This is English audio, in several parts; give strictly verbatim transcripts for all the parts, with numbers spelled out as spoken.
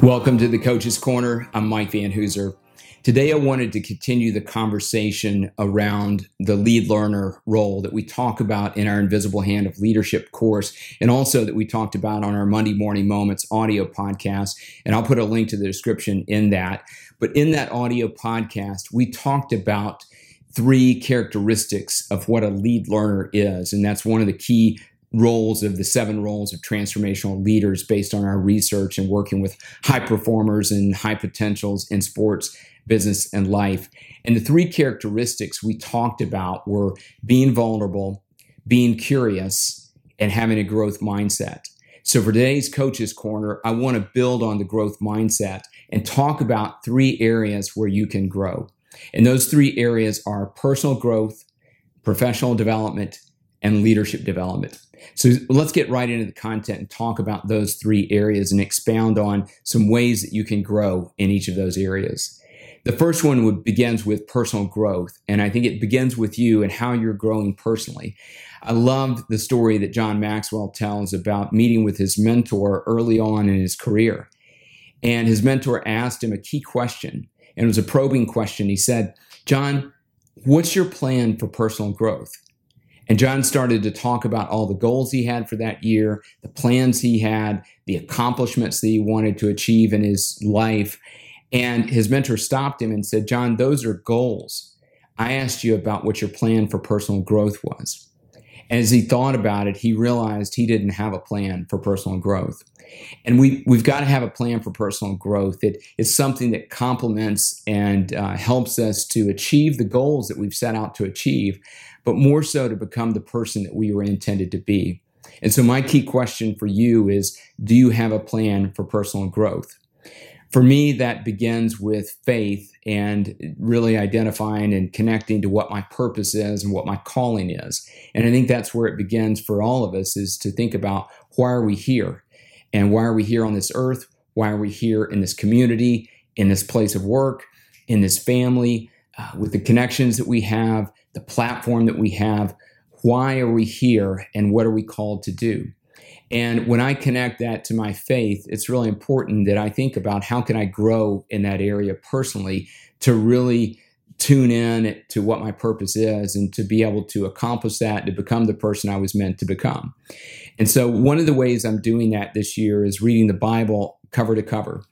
Welcome to the Coach's Corner. I'm Mike Van Hooser. Today, I wanted to continue the conversation around the lead learner role that we talk about in our Invisible Hand of Leadership course, and also that we talked about on our Monday Morning Moments audio podcast. And I'll put a link to the description in that. But in that audio podcast, we talked about three characteristics of what a lead learner is. And that's one of the key roles of the seven roles of transformational leaders based on our research and working with high performers and high potentials in sports, business, and life. And the three characteristics we talked about were being vulnerable, being curious, and having a growth mindset. So for today's Coach's Corner, I want to build on the growth mindset and talk about three areas where you can grow. And those three areas are personal growth, professional development, and leadership development. So let's get right into the content and talk about those three areas and expound on some ways that you can grow in each of those areas. The first one would, begins with personal growth, and I think it begins with you and how you're growing personally. I loved the story that John Maxwell tells about meeting with his mentor early on in his career. And his mentor asked him a key question, and it was a probing question. He said, "John, what's your plan for personal growth?" And John started to talk about all the goals he had for that year, the plans he had, the accomplishments that he wanted to achieve in his life. And his mentor stopped him and said, "John, those are goals. I asked you about what your plan for personal growth was." And as he thought about it, he realized he didn't have a plan for personal growth. And we, we've got to have a plan for personal growth. It, it's something that complements and uh, helps us to achieve the goals that we've set out to achieve, but more so to become the person that we were intended to be. And so my key question for you is, do you have a plan for personal growth? For me, that begins with faith and really identifying and connecting to what my purpose is and what my calling is. And I think that's where it begins for all of us, is to think about, why are we here? And why are we here on this earth? Why are we here in this community, in this place of work, in this family, uh, with the connections that we have, the platform that we have? Why are we here, and what are we called to do? And when I connect that to my faith, it's really important that I think about, how can I grow in that area personally to really tune in to what my purpose is and to be able to accomplish that, to become the person I was meant to become. And so one of the ways I'm doing that this year is reading the Bible cover to cover.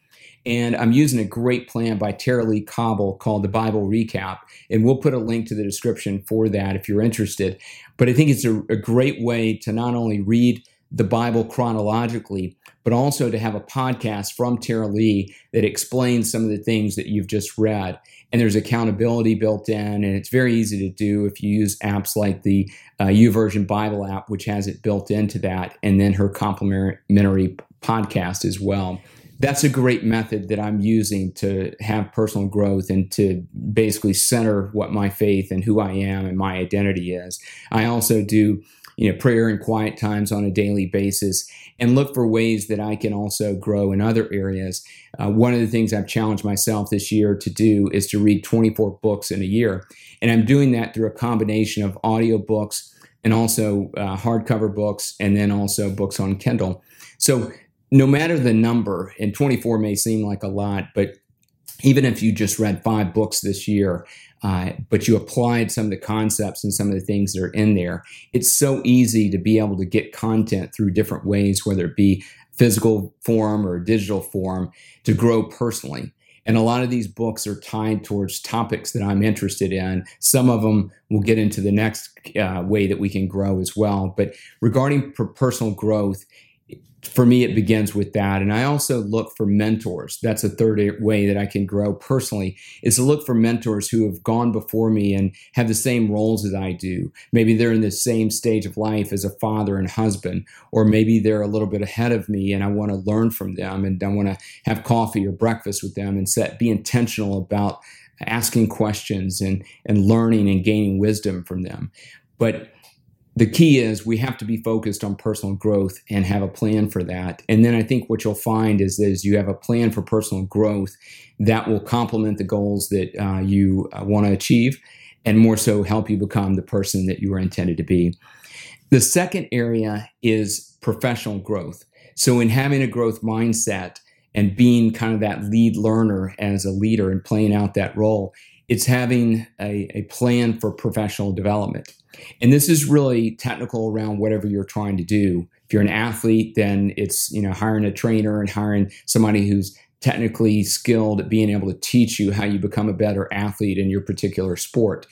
And I'm using a great plan by Tara Lee Cobble called the Bible Recap. And we'll put a link to the description for that if you're interested. But I think it's a, a great way to not only read the Bible chronologically, but also to have a podcast from Tara Lee that explains some of the things that you've just read. And there's accountability built in, and it's very easy to do if you use apps like the uh, YouVersion Bible app, which has it built into that, and then her complimentary podcast as well. That's a great method that I'm using to have personal growth and to basically center what my faith and who I am and my identity is. I also do you know, prayer and quiet times on a daily basis, and look for ways that I can also grow in other areas. Uh, one of the things I've challenged myself this year to do is to read twenty-four books in a year. And I'm doing that through a combination of audio books and also uh, hardcover books, and then also books on Kindle. So no matter the number, and twenty-four may seem like a lot, but even if you just read five books this year, uh, but you applied some of the concepts and some of the things that are in there, it's so easy to be able to get content through different ways, whether it be physical form or digital form, to grow personally. And a lot of these books are tied towards topics that I'm interested in. Some of them we'll get into the next uh, way that we can grow as well. But regarding per- personal growth, for me, it begins with that. And I also look for mentors. That's a third way that I can grow personally, is to look for mentors who have gone before me and have the same roles as I do. Maybe they're in the same stage of life as a father and husband, or maybe they're a little bit ahead of me and I want to learn from them, and I want to have coffee or breakfast with them and set, be intentional about asking questions and, and learning and gaining wisdom from them. But the key is we have to be focused on personal growth and have a plan for that. And then I think what you'll find is that as you have a plan for personal growth, that will complement the goals that uh, you uh, want to achieve, and more so help you become the person that you were intended to be. The second area is professional growth. So in having a growth mindset and being kind of that lead learner as a leader and playing out that role. It's having a, a plan for professional development. And this is really technical around whatever you're trying to do. If you're an athlete, then it's, you know, hiring a trainer and hiring somebody who's technically skilled at being able to teach you how you become a better athlete in your particular sport.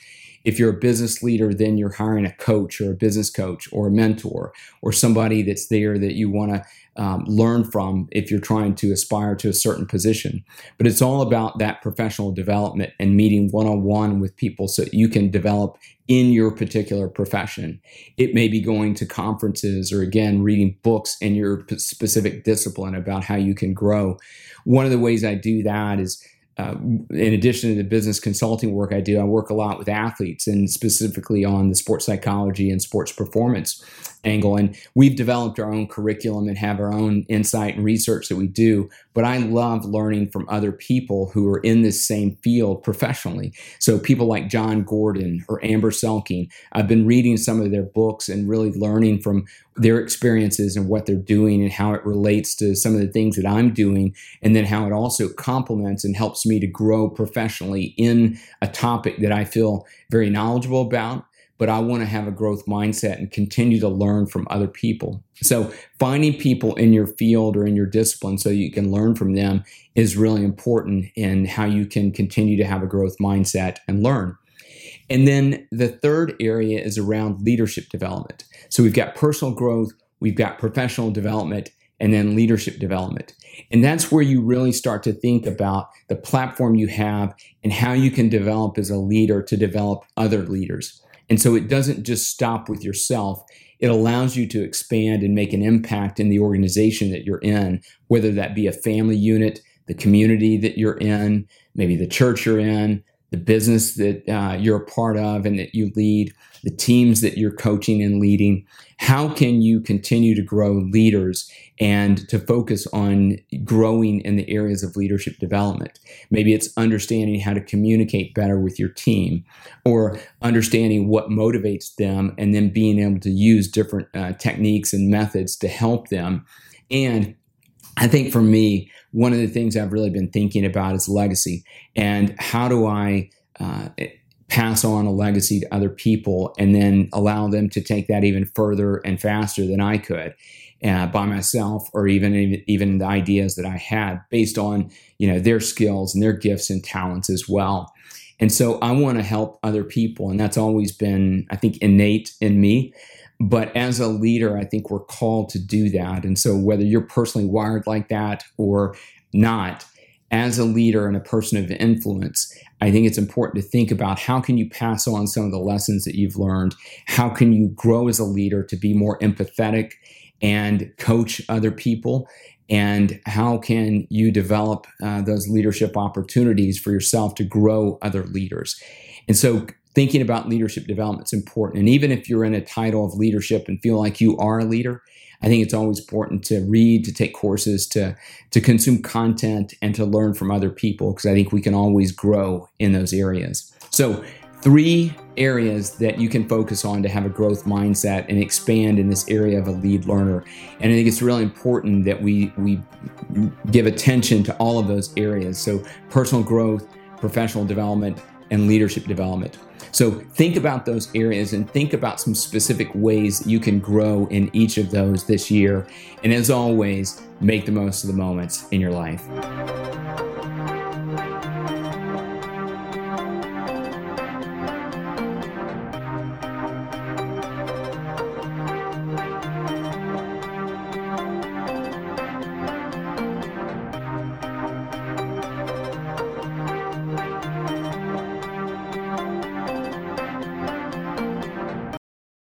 If you're a business leader, then you're hiring a coach or a business coach or a mentor or somebody that's there that you want to um, learn from if you're trying to aspire to a certain position. But it's all about that professional development and meeting one-on-one with people so that you can develop in your particular profession. It may be going to conferences or, again, reading books in your specific discipline about how you can grow. One of the ways I do that is Uh, in addition to the business consulting work I do, I work a lot with athletes and specifically on the sports psychology and sports performance angle. And we've developed our own curriculum and have our own insight and research that we do. But I love learning from other people who are in this same field professionally. So people like John Gordon or Amber Selking, I've been reading some of their books and really learning from their experiences and what they're doing and how it relates to some of the things that I'm doing, and then how it also complements and helps me to grow professionally in a topic that I feel very knowledgeable about, but I want to have a growth mindset and continue to learn from other people. So finding people in your field or in your discipline so you can learn from them is really important in how you can continue to have a growth mindset and learn. And then the third area is around leadership development. So we've got personal growth, we've got professional development, and then leadership development. And that's where you really start to think about the platform you have and how you can develop as a leader to develop other leaders. And so it doesn't just stop with yourself. It allows you to expand and make an impact in the organization that you're in, whether that be a family unit, the community that you're in, maybe the church you're in, the business that uh, you're a part of and that you lead, the teams that you're coaching and leading. How can you continue to grow leaders and to focus on growing in the areas of leadership development? Maybe it's understanding how to communicate better with your team or understanding what motivates them and then being able to use different uh, techniques and methods to help them. And I think for me, one of the things I've really been thinking about is legacy and how do I uh, pass on a legacy to other people and then allow them to take that even further and faster than I could uh, by myself, or even even the ideas that I had based on, you know, their skills and their gifts and talents as well. And so I want to help other people, and that's always been, I think, innate in me. But as a leader, I think we're called to do that. And so whether you're personally wired like that or not, as a leader and a person of influence, I think it's important to think about how can you pass on some of the lessons that you've learned? How can you grow as a leader to be more empathetic and coach other people? And how can you develop uh, those leadership opportunities for yourself to grow other leaders? And so thinking about leadership development is important. And even if you're in a title of leadership and feel like you are a leader, I think it's always important to read, to take courses, to, to consume content, and to learn from other people, because I think we can always grow in those areas. So three areas that you can focus on to have a growth mindset and expand in this area of a lead learner. And I think it's really important that we, we give attention to all of those areas. So personal growth, professional development, and leadership development. So think about those areas and think about some specific ways that you can grow in each of those this year. And as always, make the most of the moments in your life.